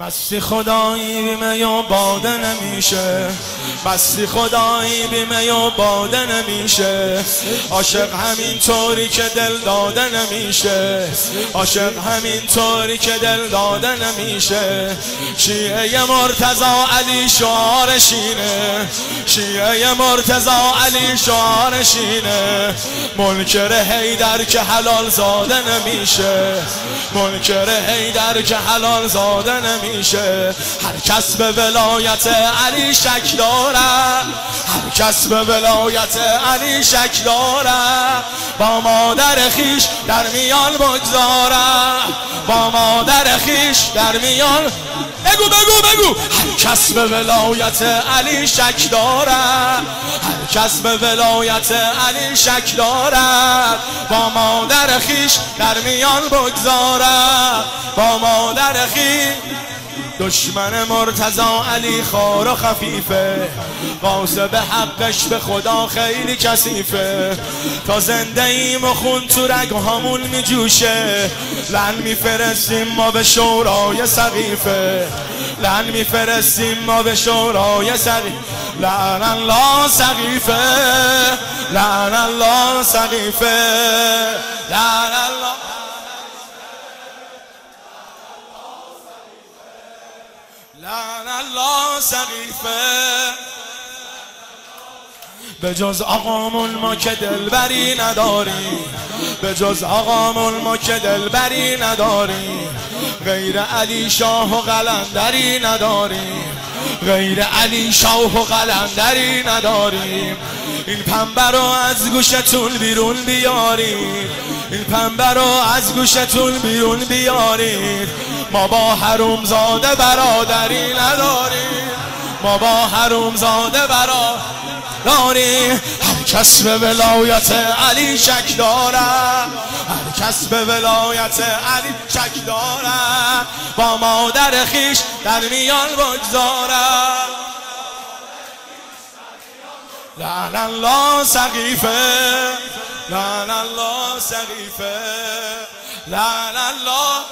بستی خدایی بیمه و باده نمیشه، بستی خدایی بیمه و باده نمیشه، عاشق همین طوری که دل داده نمیشه، عاشق همین طوری که دل داده نمیشه. شیعه مرتضا علی شعارش اینه، شیعه مرتضا علی شعارش اینه، منکر حیدر که حلال زاده نمیشه، منکر حیدر که حلال زاده نمیشه. هر کس به ولایت علی شک دارد، هر کس به ولایت علی شک دارد، با مادر خیش در میان بگذارد، با مادر خیش در میان. بگو بگو بگو. هر کس به ولایت علی شک دارد، هر کس به ولایت علی شک دارد، با مادر خیش در میان بگذارد، با مادر خیش. دشمن مرتضا علی خار و خفیفه، غاصب حقش به خدا خیلی کثیفه، تا زنده ایم و خون تو رگهامون میجوشه، لعن میفرستیم ما به شورای سقیفه، لعن میفرستیم ما به شورای سقیفه، لعن الله سقیفه، لعن الله سقیفه، لعن الله. لعن الله سقیفه. به جز آقامون ما که دلبری نداری، به جز آقامون ما که دلبری نداری، غیر علی شاه و قلندری نداری، غیر علی شاه و قلندری نداریم. این پنبه رو از گوشتون بیرون بیارید، این پنبه رو از گوشتون بیرون بیارید. ما با حرومزاده برادری نداریم، ما با حرومزاده برادری. هر کس به ولایت علی شک دارد، هر کس به ولایت علی شک دارد، با مادر خیش در میان بگذارد. لعن الله سقیفه، لعن الله سقیفه، لعن الله.